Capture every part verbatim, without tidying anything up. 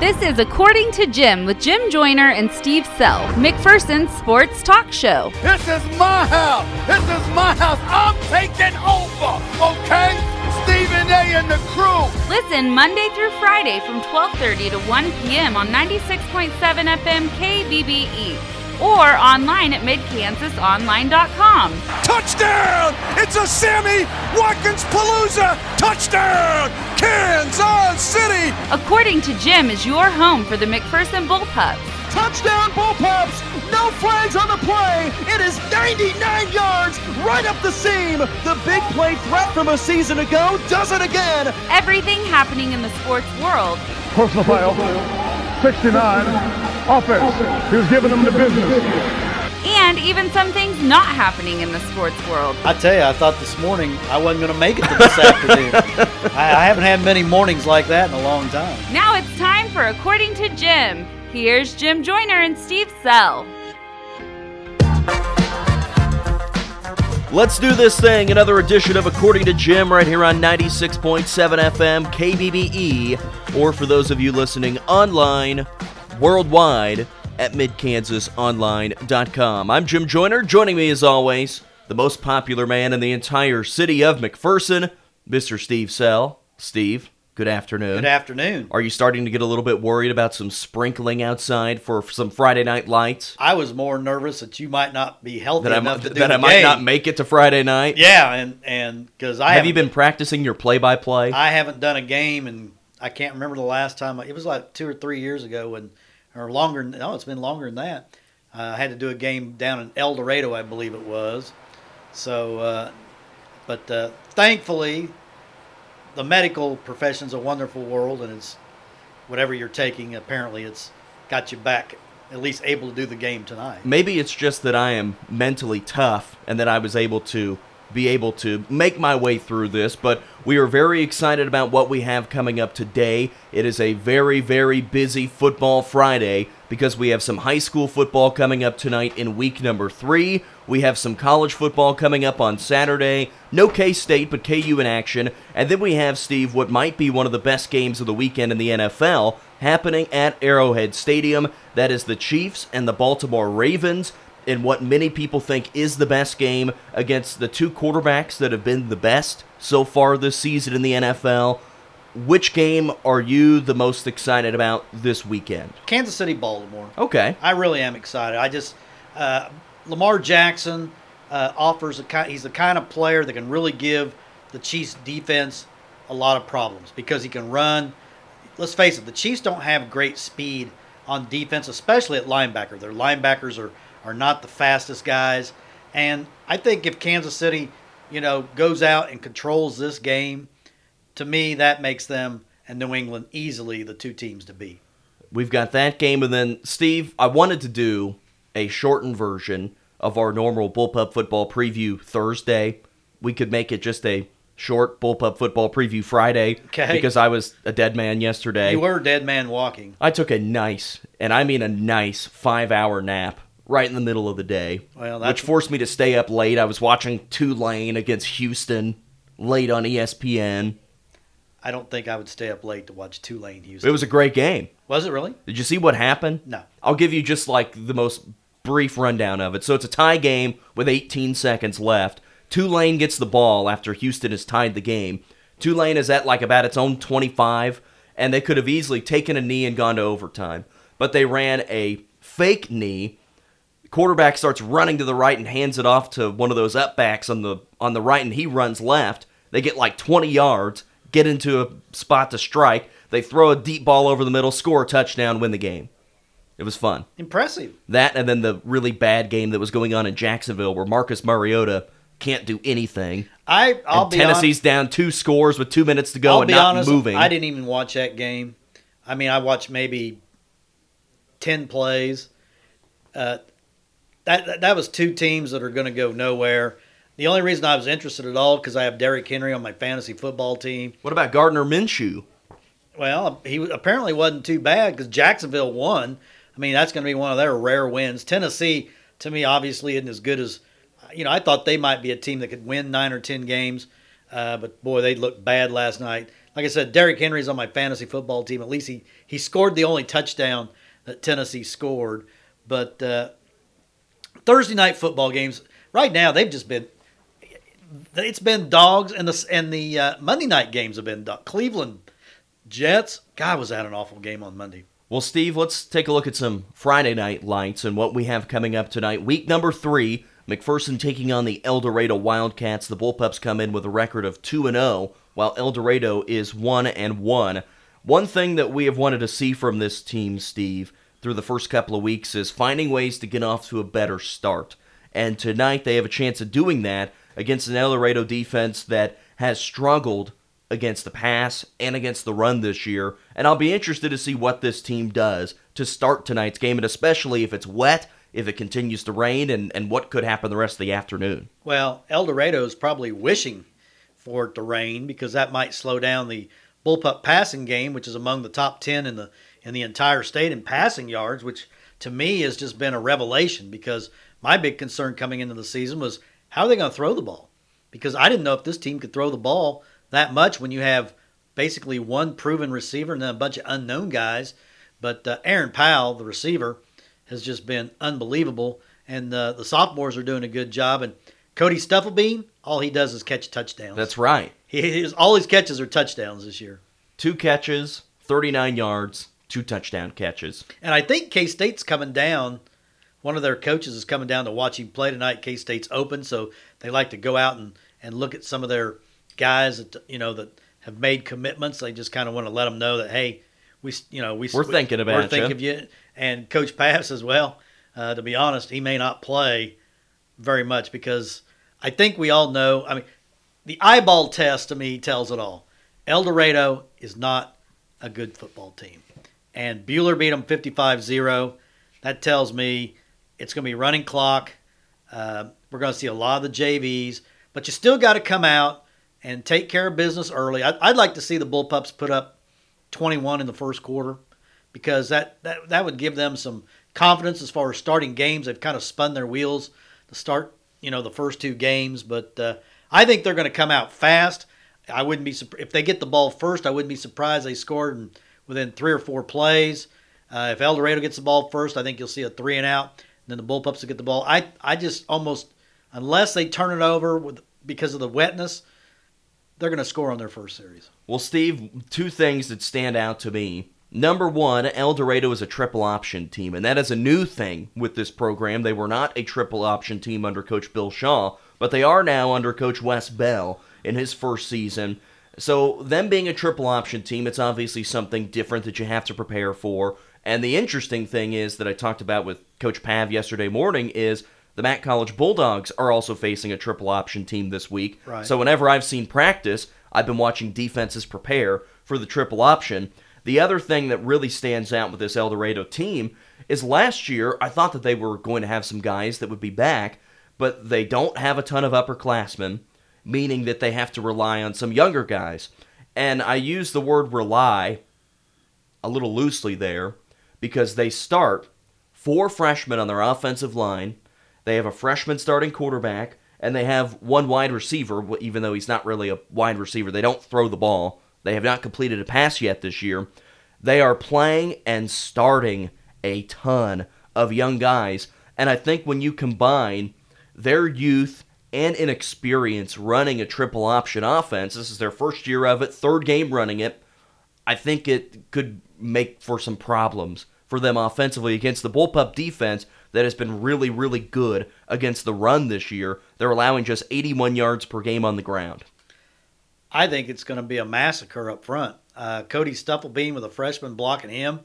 This is According to Jim with Jim Joyner and Steve Sell, McPherson's sports talk show. This is my house. This is my house. I'm taking over, okay? Stephen A. and the crew. Listen Monday through Friday from twelve thirty to one p.m. on ninety-six point seven F M K B B E or online at mid kansas online dot com. Touchdown! It's a Sammy Watkins-Palooza touchdown! Kansas City! According to Jim is your home for the McPherson Bullpups. Touchdown Bullpups! No flags on the play! It is ninety-nine yards right up the seam! The big play threat from a season ago does it again! Everything happening in the sports world. Personal foul, sixty-nine, offense. He was giving them the business. And even some things not happening in the sports world. I tell you, I thought this morning I wasn't going to make it to this afternoon. I, I haven't had many mornings like that in a long time. Now it's time for According to Jim. Here's Jim Joyner and Steve Sell. Let's do this thing. Another edition of According to Jim right here on ninety-six point seven F M K B B E, or for those of you listening online worldwide at mid kansas online dot com. I'm Jim Joyner. Joining me as always, the most popular man in the entire city of McPherson, Mister Steve Sell. Steve, good afternoon. Good afternoon. Are you starting to get a little bit worried about some sprinkling outside for some Friday night lights? I was more nervous that you might not be healthy that enough I, to do that the I might game. not make it to Friday night. Yeah, and and because I have you been practicing your play-by-play? I haven't done a game, and I can't remember the last time. It was like two or three years ago when. Or longer, no, it's been longer than that. Uh, I had to do a game down in El Dorado, I believe it was. So, uh, but uh, thankfully, the medical profession's a wonderful world, and it's whatever you're taking, apparently it's got you back, at least able to do the game tonight. Maybe it's just that I am mentally tough and that I was able to be able to make my way through this, but we are very excited about what we have coming up today. It is a very, very busy football Friday because we have some high school football coming up tonight in week number three. We have some college football coming up on Saturday. No K-State, but K U in action. And then we have, Steve, what might be one of the best games of the weekend in the N F L happening at Arrowhead Stadium. That is the Chiefs and the Baltimore Ravens in what many people think is the best game against the two quarterbacks that have been the best so far this season in the N F L. Which game are you the most excited about this weekend? Kansas City, Baltimore. Okay. I really am excited. I just, uh, Lamar Jackson uh, offers, a kind, he's the kind of player that can really give the Chiefs defense a lot of problems because he can run. Let's face it, the Chiefs don't have great speed on defense, especially at linebacker. Their linebackers are are not the fastest guys. And I think if Kansas City, you know, goes out and controls this game, to me, that makes them and New England easily the two teams to beat. We've got that game. And then, Steve, I wanted to do a shortened version of our normal Bullpup football preview Thursday. We could make it just a short Bullpup football preview Friday, okay, because I was a dead man yesterday. You were a dead man walking. I took a nice, and I mean a nice, five-hour nap right in the middle of the day, well, which forced me to stay up late. I was watching Tulane against Houston late on E S P N. I don't think I would stay up late to watch Tulane Houston. It was a great game. Was it really? Did you see what happened? No. I'll give you just like the most brief rundown of it. So it's a tie game with eighteen seconds left. Tulane gets the ball after Houston has tied the game. Tulane is at like about its own twenty-five, and they could have easily taken a knee and gone to overtime. But they ran a fake knee. Quarterback starts running to the right and hands it off to one of those upbacks on the on the right, and he runs left. They get like twenty yards, get into a spot to strike. They throw a deep ball over the middle, score a touchdown, win the game. It was fun. Impressive. That and then the really bad game that was going on in Jacksonville where Marcus Mariota can't do anything. I, I'll and be Tennessee's honest, down two scores with two minutes to go I'll and be not honest, moving. I didn't even watch that game. I mean, I watched maybe ten plays. Uh That that was two teams that are going to go nowhere. The only reason I was interested at all because I have Derrick Henry on my fantasy football team. What about Gardner Minshew? Well, he apparently wasn't too bad because Jacksonville won. I mean, that's going to be one of their rare wins. Tennessee, to me, obviously isn't as good as, you know, I thought they might be a team that could win nine or ten games. Uh, but, boy, they looked bad last night. Like I said, Derrick Henry's on my fantasy football team. At least he, he scored the only touchdown that Tennessee scored. But uh, Thursday night football games, right now they've just been – it's been dogs, and the and the uh, Monday night games have been dogs. Cleveland Jets, God, was that an awful game on Monday. Well, Steve, let's take a look at some Friday night lights and what we have coming up tonight. Week number three, McPherson taking on the El Dorado Wildcats. The Bullpups come in with a record of two and oh, while El Dorado is one and one. One thing that we have wanted to see from this team, Steve, through the first couple of weeks is finding ways to get off to a better start. And tonight they have a chance of doing that against an El Dorado defense that has struggled against the pass and against the run this year, and I'll be interested to see what this team does to start tonight's game, and especially if it's wet, if it continues to rain, and, and what could happen the rest of the afternoon. Well, El Dorado is probably wishing for it to rain because that might slow down the Bullpup passing game, which is among the top ten in the in the entire state in passing yards, which to me has just been a revelation because my big concern coming into the season was how are they going to throw the ball? Because I didn't know if this team could throw the ball that much when you have basically one proven receiver and then a bunch of unknown guys. But uh, Aaron Powell, the receiver, has just been unbelievable. And uh, the sophomores are doing a good job. And Cody Stufflebeam, all he does is catch touchdowns. That's right. He is, all his catches are touchdowns this year. Two catches, thirty-nine yards, two touchdown catches. And I think K-State's coming down. One of their coaches is coming down to watch him play tonight. K-State's open, so they like to go out and, and look at some of their guys that you know that have made commitments. They just kind of want to let them know that, hey, we you know we we're we, thinking about we're you. Thinking of you. And Coach Pav says, well, uh, to be honest, he may not play very much because I think we all know. I mean, the eyeball test to me tells it all. El Dorado is not a good football team, and Buhler beat them fifty-five zero. That tells me it's going to be running clock. Uh, we're going to see a lot of the J Vs, but you still got to come out and take care of business early. I'd, I'd like to see the Bullpups put up twenty-one in the first quarter because that, that, that would give them some confidence as far as starting games. They've kind of spun their wheels to start, you know, the first two games. But uh, I think they're going to come out fast. I wouldn't be if they get the ball first. I wouldn't be surprised they scored in, within three or four plays. Uh, if El Dorado gets the ball first, I think you'll see a three and out. And then the Bullpups will get the ball. I I just almost unless they turn it over with because of the wetness. They're going to score on their first series. Well, Steve, two things that stand out to me. Number one, El Dorado is a triple option team, and that is a new thing with this program. They were not a triple option team under Coach Bill Shaw, but they are now under Coach Wes Bell in his first season. So them being a triple option team, it's obviously something different that you have to prepare for. And the interesting thing is that I talked about with Coach Pav yesterday morning is the Mac College Bulldogs are also facing a triple option team this week. Right. So whenever I've seen practice, I've been watching defenses prepare for the triple option. The other thing that really stands out with this El Dorado team is last year I thought that they were going to have some guys that would be back, but they don't have a ton of upperclassmen, meaning that they have to rely on some younger guys. And I use the word rely a little loosely there because they start four freshmen on their offensive line. They have a freshman starting quarterback, and they have one wide receiver, even though he's not really a wide receiver. They don't throw the ball. They have not completed a pass yet this year. They are playing and starting a ton of young guys, and I think when you combine their youth and inexperience running a triple option offense, this is their first year of it, third game running it, I think it could make for some problems for them offensively against the Bullpup defense that has been really, really good against the run this year. They're allowing just eighty-one yards per game on the ground. I think it's going to be a massacre up front. Uh, Cody Stufflebeam with a freshman blocking him.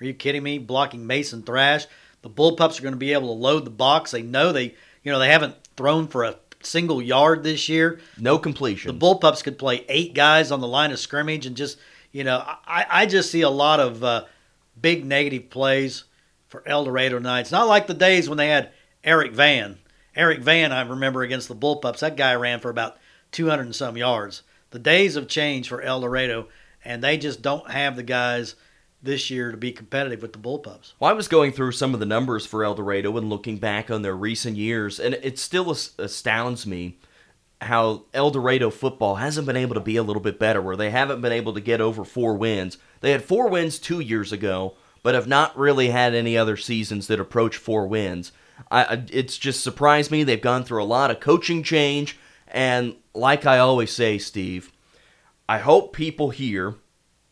Are you kidding me? Blocking Mason Thrash. The Bullpups are going to be able to load the box. They know they, you know, they haven't thrown for a single yard this year. No completion. The Bullpups could play eight guys on the line of scrimmage and just, you know, I, I just see a lot of uh, big negative plays for El Dorado tonight. It's not like the days when they had Eric Van. Eric Van, I remember, against the Bullpups. That guy ran for about two hundred and some yards. The days have changed for El Dorado, and they just don't have the guys this year to be competitive with the Bullpups. Well, I was going through some of the numbers for El Dorado and looking back on their recent years, and it still astounds me how El Dorado football hasn't been able to be a little bit better, where they haven't been able to get over four wins. They had four wins two years ago, but have not really had any other seasons that approach four wins. I, it's just surprised me. They've gone through a lot of coaching change, and like I always say, Steve, I hope people here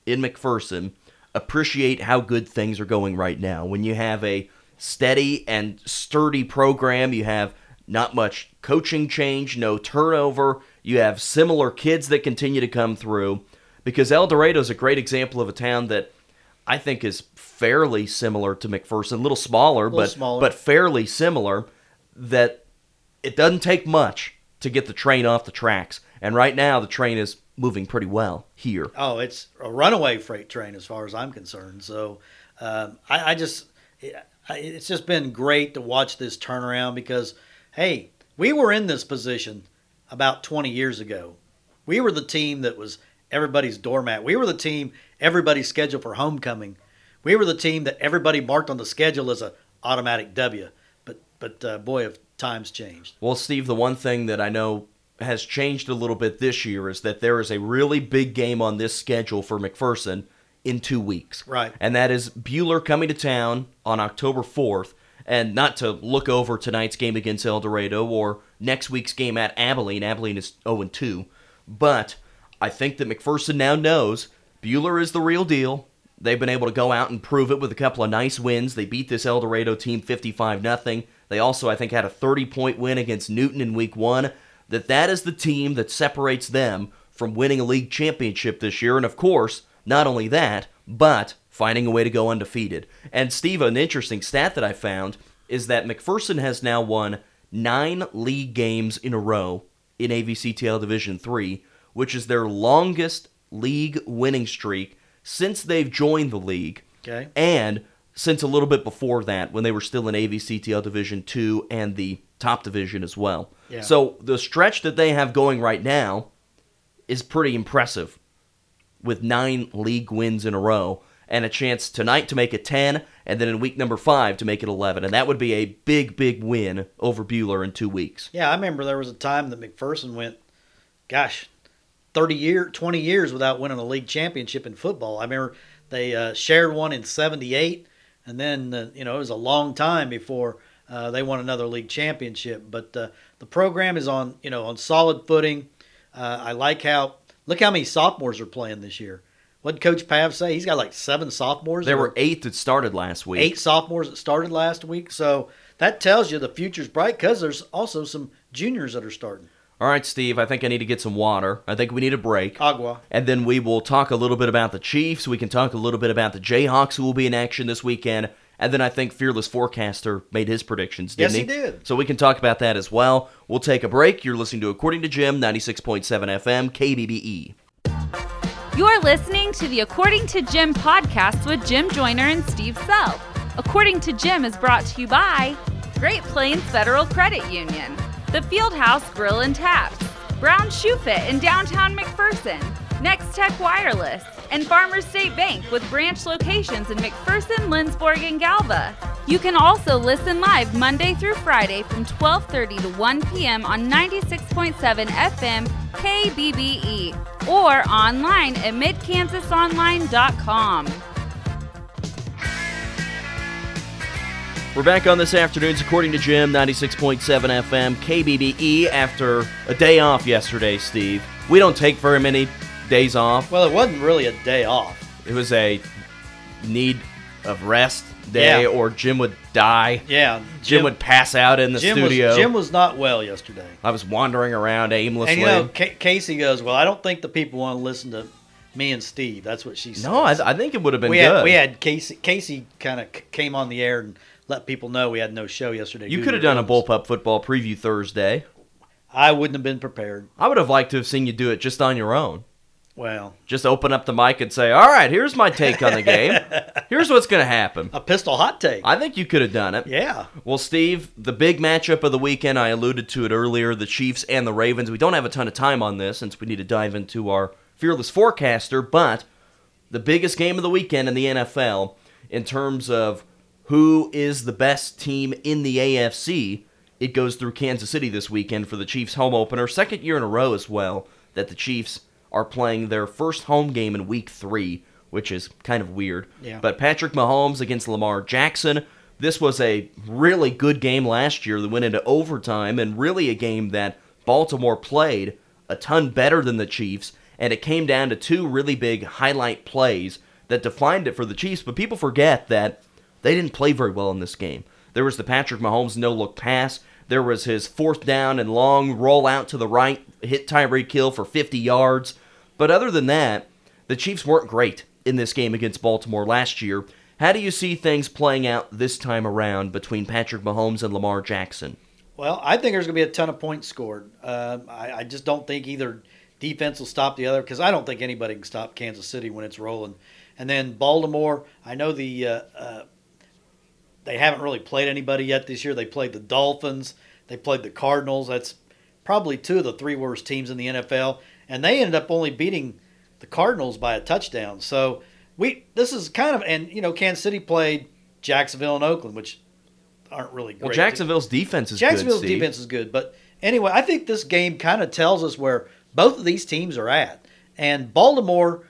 in McPherson appreciate how good things are going right now. When you have a steady and sturdy program, you have not much coaching change, no turnover. You have similar kids that continue to come through, because El Dorado is a great example of a town that I think is fairly similar to McPherson, a little smaller, a little but smaller. but fairly similar, that it doesn't take much to get the train off the tracks. And right now the train is moving pretty well here. Oh, it's a runaway freight train as far as I'm concerned. So um, I, I just it's just been great to watch this turnaround, because hey, we were in this position about twenty years ago. We were the team that was everybody's doormat. We were the team everybody's scheduled for homecoming. We were the team that everybody marked on the schedule as an automatic W. But but uh, boy, have times changed. Well, Steve, the one thing that I know has changed a little bit this year is that there is a really big game on this schedule for McPherson in two weeks. Right. And that is Buhler coming to town on October fourth. And not to look over tonight's game against El Dorado or next week's game at Abilene. Abilene is oh and two. But I think that McPherson now knows Buhler is the real deal. They've been able to go out and prove it with a couple of nice wins. They beat this El Dorado team fifty-five nothing. They also, I think, had a thirty-point win against Newton in week one. That that is the team that separates them from winning a league championship this year. And, of course, not only that, but finding a way to go undefeated. And, Steve, an interesting stat that I found is that McPherson has now won nine league games in a row in A V C T L Division three, which is their longest league winning streak since they've joined the league. Okay. And since a little bit before that, when they were still in A V C T L Division two and the top division as well. Yeah. So the stretch that they have going right now is pretty impressive, with nine league wins in a row, and a chance tonight to make it ten, and then in week number five to make it eleven. And that would be a big, big win over Buhler in two weeks. Yeah, I remember there was a time that McPherson went, gosh, thirty year, twenty years without winning a league championship in football. I remember they uh, shared one in seventy-eight, and then, uh, you know, it was a long time before uh, they won another league championship. But uh, the program is on, you know, on solid footing. Uh, I like how, look how many sophomores are playing this year. What did Coach Pav say? He's got like seven sophomores. There were eight that started last week. Eight sophomores that started last week. So that tells you the future's bright, because there's also some juniors that are starting. All right, Steve, I think I need to get some water. I think we need a break. Agua. And then we will talk a little bit about the Chiefs. We can talk a little bit about the Jayhawks, who will be in action this weekend. And then I think Fearless Forecaster made his predictions, didn't he? Yes, he did. So we can talk about that as well. We'll take a break. You're listening to According to Jim, ninety-six point seven F M, K B B E. You're listening to the According to Jim podcast with Jim Joyner and Steve Sell. According to Jim is brought to you by Great Plains Federal Credit Union, The Fieldhouse Grill and Taps, Brown Shoe Fit in downtown McPherson, Next Tech Wireless, and Farmers State Bank with branch locations in McPherson, Lindsborg, and Galva. You can also listen live Monday through Friday from twelve thirty to one p.m. on ninety-six point seven F M K B B E. Or online at mid kansas online dot com. We're back on this afternoon's According to Jim, ninety-six point seven F M, K B B E, after a day off yesterday, Steve. We don't take very many days off. Well, it wasn't really a day off. It was a need of rest day, yeah. Or Jim would die. Yeah. Jim, Jim would pass out in the Jim studio. Was, Jim was not well yesterday. I was wandering around aimlessly. And you know, K- Casey goes, well, I don't think the people want to listen to me and Steve. That's what she said. No, I, I think it would have been we good. Had, we had Casey, Casey kind of c- came on the air and let people know we had no show yesterday. You could have done a Bullpup football preview Thursday. I wouldn't have been prepared. I would have liked to have seen you do it just on your own. Well, just open up the mic and say, all right, here's my take on the game. Here's what's going to happen. A pistol hot take. I think you could have done it. Yeah. Well, Steve, the big matchup of the weekend, I alluded to it earlier, the Chiefs and the Ravens. We don't have a ton of time on this since we need to dive into our Fearless Forecaster, but the biggest game of the weekend in the N F L in terms of who is the best team in the A F C It goes through Kansas City this weekend for the Chiefs' home opener. Second year in a row as well that the Chiefs are playing their first home game in week three, which is kind of weird. Yeah. But Patrick Mahomes against Lamar Jackson. This was a really good game last year that went into overtime, and really a game that Baltimore played a ton better than the Chiefs, and it came down to two really big highlight plays that defined it for the Chiefs, but people forget that they didn't play very well in this game. There was the Patrick Mahomes no-look pass. There was his fourth down and long roll out to the right, hit Tyreek Hill for fifty yards. But other than that, the Chiefs weren't great in this game against Baltimore last year. How do you see things playing out this time around between Patrick Mahomes and Lamar Jackson? Well, I think there's going to be a ton of points scored. Uh, I, I just don't think either defense will stop the other, because I don't think anybody can stop Kansas City when it's rolling. And then Baltimore, I know the uh, uh, they haven't really played anybody yet this year. They played the Dolphins. They played the Cardinals. That's probably two of the three worst teams in the N F L. And they ended up only beating the Cardinals by a touchdown. So we this is kind of, and, you know, Kansas City played Jacksonville and Oakland, which aren't really great. Well, Jacksonville's defense is good, Jacksonville's defense is good. But anyway, I think this game kind of tells us where both of these teams are at. And Baltimore,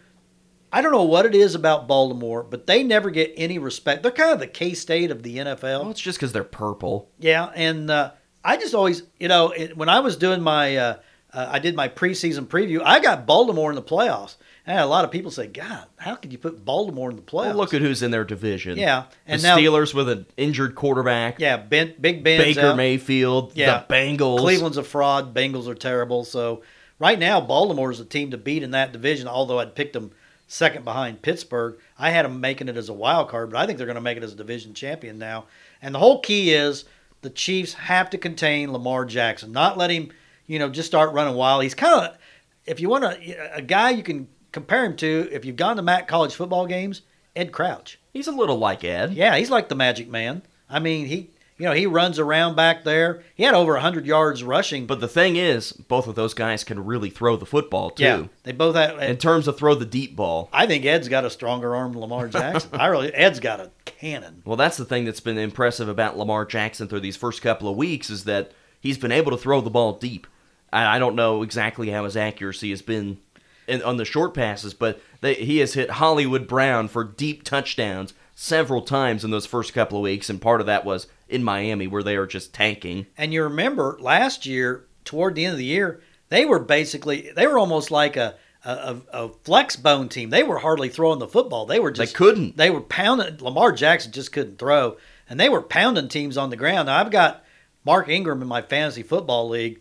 I don't know what it is about Baltimore, but they never get any respect. They're kind of the K-State of the N F L. Well, it's just because they're purple. Yeah, and uh, I just always, you know, it, when I was doing my, uh, uh, I did my preseason preview, I got Baltimore in the playoffs. And a lot of people say, God, how could you put Baltimore in the playoffs? Well, look at who's in their division. Yeah. And the now, Steelers with an injured quarterback. Yeah, ben, Big Ben. Baker out. Mayfield. Yeah. The Bengals. Cleveland's a fraud. Bengals are terrible. So right now, Baltimore's a team to beat in that division, although I'd picked them second behind Pittsburgh. I had them making it as a wild card, but I think they're going to make it as a division champion now. And the whole key is the Chiefs have to contain Lamar Jackson, not let him, you know, just start running wild. He's kind of, if you want a, a guy you can compare him to, if you've gone to Mac college football games, Ed Crouch. He's a little like Ed. Yeah, he's like the Magic Man. I mean, he, you know, he runs around back there. He had over one hundred yards rushing. But the thing is, both of those guys can really throw the football, too. Yeah, they both have. In terms of throw the deep ball. I think Ed's got a stronger arm than Lamar Jackson. I really, Ed's got a cannon. Well, that's the thing that's been impressive about Lamar Jackson through these first couple of weeks is that he's been able to throw the ball deep. I, I don't know exactly how his accuracy has been in, on the short passes, but they, he has hit Hollywood Brown for deep touchdowns several times in those first couple of weeks, and part of that was in Miami, where they are just tanking. And you remember last year, toward the end of the year, they were basically, they were almost like a a, a flex bone team. They were hardly throwing the football. They were just they couldn't. They were pounding. Lamar Jackson just couldn't throw, and they were pounding teams on the ground. Now I've got Mark Ingram in my fantasy football league,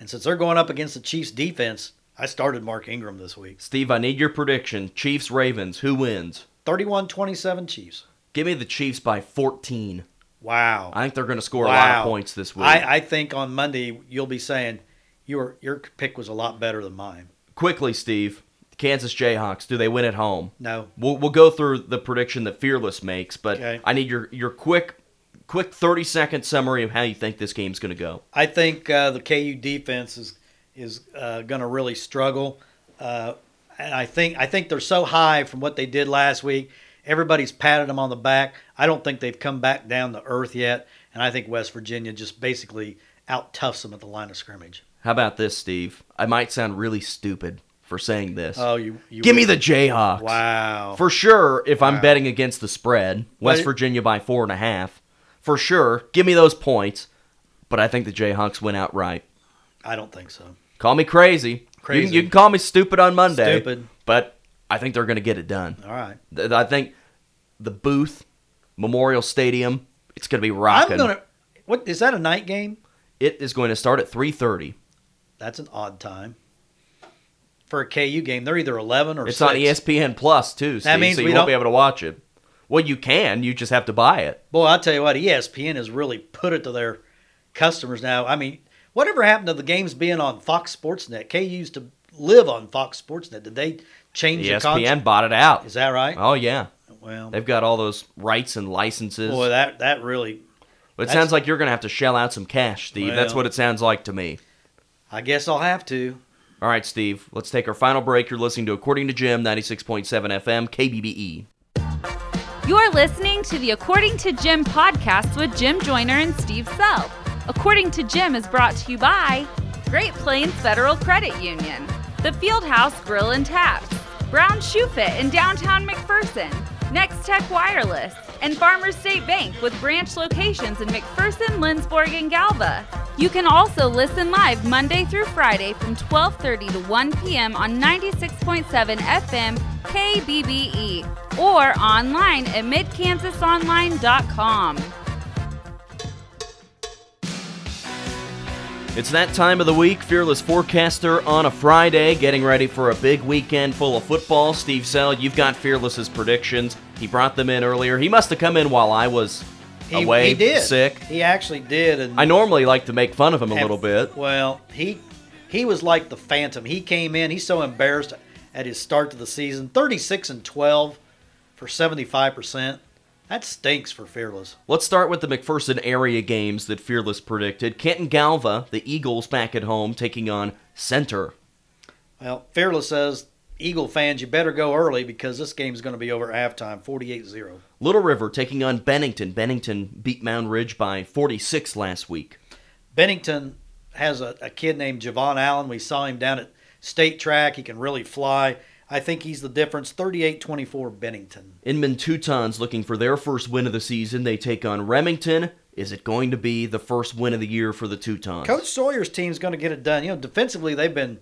and since they're going up against the Chiefs defense, I started Mark Ingram this week. Steve, I need your prediction. Chiefs Ravens. Who wins? thirty-one twenty-seven Chiefs. Give me the Chiefs by fourteen. Wow. I think they're going to score wow. a lot of points this week. I, I think on Monday you'll be saying your your pick was a lot better than mine. Quickly, Steve, Kansas Jayhawks, do they win at home? No. We'll we'll go through the prediction that Fearless makes, but okay. I need your, your quick quick thirty-second summary of how you think this game's going to go. I think uh, the K U defense is is uh, going to really struggle. Uh, and I think I think they're so high from what they did last week. Everybody's patted them on the back. I don't think they've come back down to earth yet, and I think West Virginia just basically out-toughs them at the line of scrimmage. How about this, Steve? I might sound really stupid for saying this. Oh, you, you Give would. me the Jayhawks. Wow. For sure, if wow. I'm betting against the spread, West Wait. Virginia by four and a half. For sure, give me those points, but I think the Jayhawks win outright. I don't think so. Call me crazy. Crazy. You can, you can call me stupid on Monday. Stupid. But I think they're going to get it done. All right. I think the Booth, Memorial Stadium, it's going to be rocking. I'm going to. What is that, a night game? It is going to start at three thirty. That's an odd time for a K U game. They're either eleven or. It's six. On E S P N Plus too. Steve, that means so you we won't don't... be able to watch it. Well, you can. You just have to buy it. Boy, I'll tell you what. E S P N has really put it to their customers now. I mean, whatever happened to the games being on Fox Sports Net? K U used to live on Fox Sports Net. Did they? Change E S P N the concept. Bought it out. Is that right? Oh yeah. Well, they've got all those rights and licenses. Boy, that that really. It sounds like you're going to have to shell out some cash, Steve. Well, that's what it sounds like to me. I guess I'll have to. All right, Steve. Let's take our final break. You're listening to According to Jim, ninety-six point seven F M, K B B E. You're listening to the According to Jim podcast with Jim Joyner and Steve Sell. According to Jim is brought to you by Great Plains Federal Credit Union, The Fieldhouse Grill and Taps, Brown Shoe Fit in downtown McPherson, Next Tech Wireless, and Farmers State Bank with branch locations in McPherson, Lindsborg, and Galva. You can also listen live Monday through Friday from twelve thirty to one p.m. on ninety-six point seven F M K B B E or online at mid kansas online dot com. It's that time of the week, Fearless Forecaster on a Friday, getting ready for a big weekend full of football. Steve Sell, you've got Fearless's predictions. He brought them in earlier. He must have come in while I was he, away he did. sick. He actually did. And I normally like to make fun of him have, a little bit. Well, he he was like the Phantom. He came in, he's so embarrassed at his start to the season. thirty-six and twelve for seventy-five percent. That stinks for Fearless. Let's start with the McPherson area games that Fearless predicted. Kenton Galva, the Eagles back at home, taking on Center. Well, Fearless says, Eagle fans, you better go early because this game's going to be over at halftime, forty-eight zero. Little River taking on Bennington. Bennington beat Mound Ridge by forty-six last week. Bennington has a, a kid named Javon Allen. We saw him down at State Track. He can really fly. I think he's the difference, thirty-eight twenty-four Bennington. Inman Teutons looking for their first win of the season. They take on Remington. Is it going to be the first win of the year for the Teutons? Coach Sawyer's team's going to get it done. You know, defensively, they've been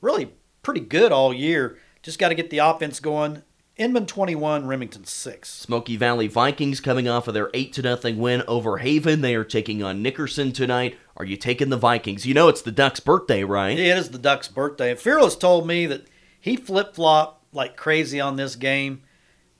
really pretty good all year. Just got to get the offense going. Inman twenty-one, Remington six. Smoky Valley Vikings coming off of their eight to nothing win over Haven. They are taking on Nickerson tonight. Are you taking the Vikings? You know it's the Ducks' birthday, right? It is the Ducks' birthday. Fearless told me that he flip-flopped like crazy on this game,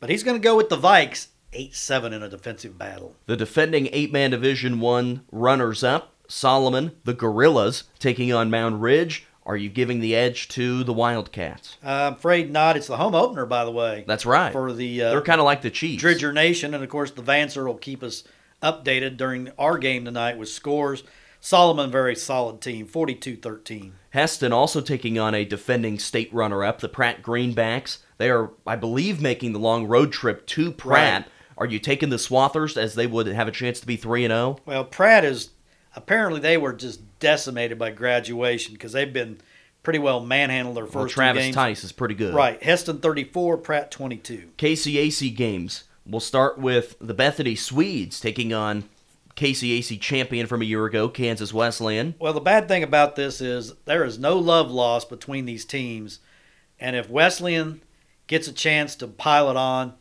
but he's going to go with the Vikes, eight seven in a defensive battle. The defending eight-man Division I runners-up, Solomon, the Gorillas, taking on Mound Ridge. Are you giving the edge to the Wildcats? Uh, I'm afraid not. It's the home opener, by the way. That's right. For the uh, They're kind of like the Chiefs. Dridger Nation, and of course the Vancer will keep us updated during our game tonight with scores. Solomon, very solid team, forty-two thirteen. Heston also taking on a defending state runner-up, the Pratt Greenbacks. They are, I believe, making the long road trip to Pratt. Right. Are you taking the Swathers as they would have a chance to be three and oh? Well, Pratt is, apparently they were just decimated by graduation because they've been pretty well manhandled their first well, Travis two games. Travis Tice is pretty good. Right, Heston thirty-four, Pratt twenty-two. K C A C games. We'll start with the Bethany Swedes taking on K C A C champion from a year ago, Kansas Wesleyan. Well, the bad thing about this is there is no love lost between these teams, and if Wesleyan gets a chance to pile it on,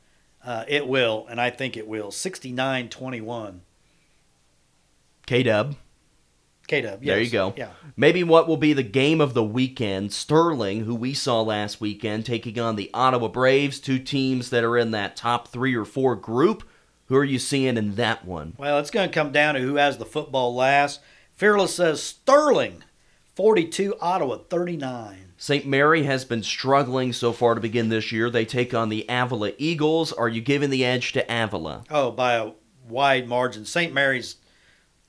uh, it will, and I think it will. sixty-nine twenty-one. K-Dub. K-Dub, yes. There you go. Yeah. Maybe what will be the game of the weekend, Sterling, who we saw last weekend, taking on the Ottawa Braves, two teams that are in that top three or four group. Who are you seeing in that one? Well, it's going to come down to who has the football last. Fearless says Sterling, forty-two, Ottawa, thirty-nine. Saint Mary has been struggling so far to begin this year. They take on the Avila Eagles. Are you giving the edge to Avila? Oh, by a wide margin. Saint Mary's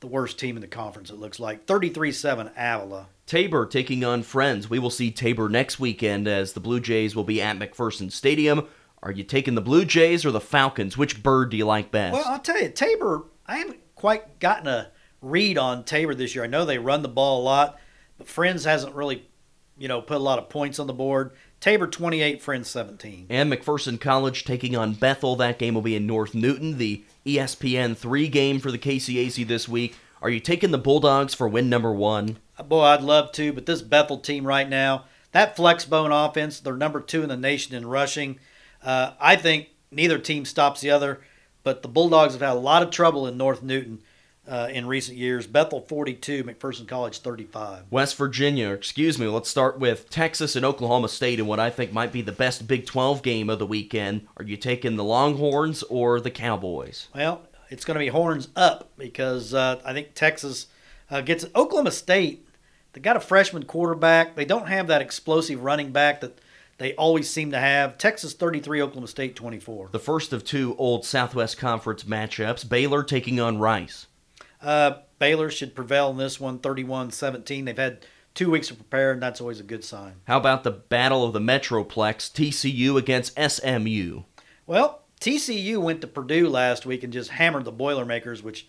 the worst team in the conference, it looks like. thirty-three seven, Avila. Tabor taking on Friends. We will see Tabor next weekend as the Blue Jays will be at McPherson Stadium. Are you taking the Blue Jays or the Falcons? Which bird do you like best? Well, I'll tell you, Tabor, I haven't quite gotten a read on Tabor this year. I know they run the ball a lot, but Friends hasn't really, you know, put a lot of points on the board. Tabor twenty-eight, Friends seventeen. And McPherson College taking on Bethel. That game will be in North Newton, the E S P N three game for the K C A C this week. Are you taking the Bulldogs for win number one? Boy, I'd love to, but this Bethel team right now, that flexbone offense, they're number two in the nation in rushing. Uh, I think neither team stops the other, but the Bulldogs have had a lot of trouble in North Newton uh, in recent years. Bethel forty-two, McPherson College thirty-five. West Virginia, excuse me, let's start with Texas and Oklahoma State in what I think might be the best Big twelve game of the weekend. Are you taking the Longhorns or the Cowboys? Well, it's going to be horns up because uh, I think Texas uh, gets it. Oklahoma State, they got a freshman quarterback. They don't have that explosive running back that they always seem to have. Texas thirty-three, Oklahoma State twenty-four. The first of two old Southwest Conference matchups. Baylor taking on Rice. Uh, Baylor should prevail in this one, thirty-one seventeen. They've had two weeks to prepare, and that's always a good sign. How about the battle of the Metroplex, T C U against S M U? Well, T C U went to Purdue last week and just hammered the Boilermakers, which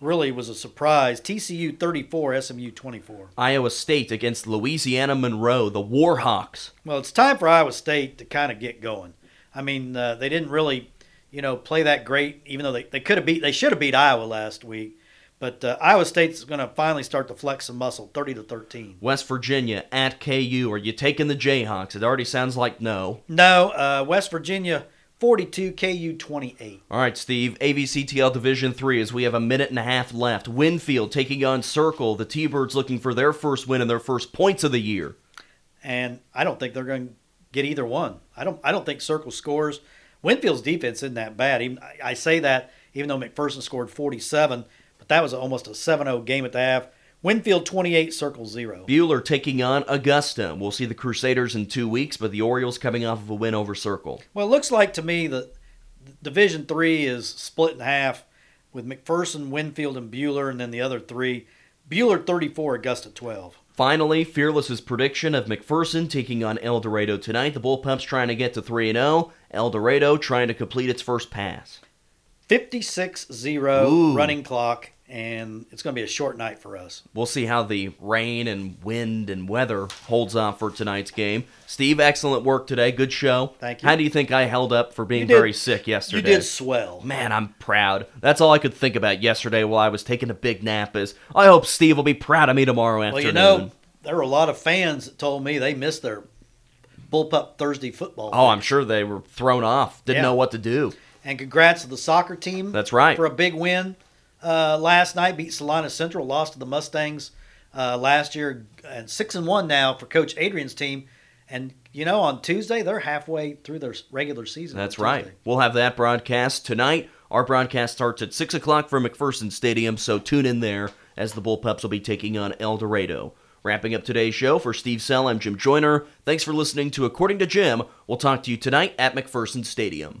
really was a surprise. T C U thirty-four, S M U twenty-four. Iowa State against Louisiana Monroe, the Warhawks. Well, it's time for Iowa State to kind of get going. I mean, uh, they didn't really, you know, play that great, even though they, they could have beat, they should have beat Iowa last week. But uh, Iowa State's going to finally start to flex some muscle, thirty to thirteen. West Virginia at K U. Are you taking the Jayhawks? It already sounds like no. No, uh, West Virginia forty-two, K U twenty-eight. All right, Steve, A V C T L Division three, as we have a minute and a half left. Winfield taking on Circle. The T-Birds looking for their first win and their first points of the year. And I don't think they're going to get either one. I don't I don't think Circle scores. Winfield's defense isn't that bad. Even, I say that even though McPherson scored forty-seven. That was almost a seven oh game at the half. Winfield twenty-eight, Circle zero. Buhler taking on Augusta. We'll see the Crusaders in two weeks, but the Orioles coming off of a win over Circle. Well, it looks like to me that Division three is split in half with McPherson, Winfield, and Buhler, and then the other three. Buhler thirty-four, Augusta twelve. Finally, Fearless's prediction of McPherson taking on El Dorado tonight. The Bullpups trying to get to three and oh. El Dorado trying to complete its first pass. fifty-six zero, Ooh. Running clock. And it's going to be a short night for us. We'll see how the rain and wind and weather holds off for tonight's game. Steve, excellent work today. Good show. Thank you. How do you think I held up for being very sick yesterday? You did swell. Man, I'm proud. That's all I could think about yesterday while I was taking a big nap is, I hope Steve will be proud of me tomorrow afternoon. Well, you know, there were a lot of fans that told me they missed their Bullpup Thursday football. Oh, I'm sure they were thrown off. Didn't yeah. know what to do. And congrats to the soccer team. That's right. For a big win. Uh, last night, beat Solana Central, lost to the Mustangs uh, last year, and six and one now for Coach Adrian's team. And you know, on Tuesday they're halfway through their regular season. That's right. We'll have that broadcast tonight. Our broadcast starts at six o'clock from McPherson Stadium, so tune in there as the Bullpups will be taking on El Dorado. Wrapping up today's show for Steve Sell, I'm Jim Joyner. Thanks for listening to According to Jim. We'll talk to you tonight at McPherson Stadium.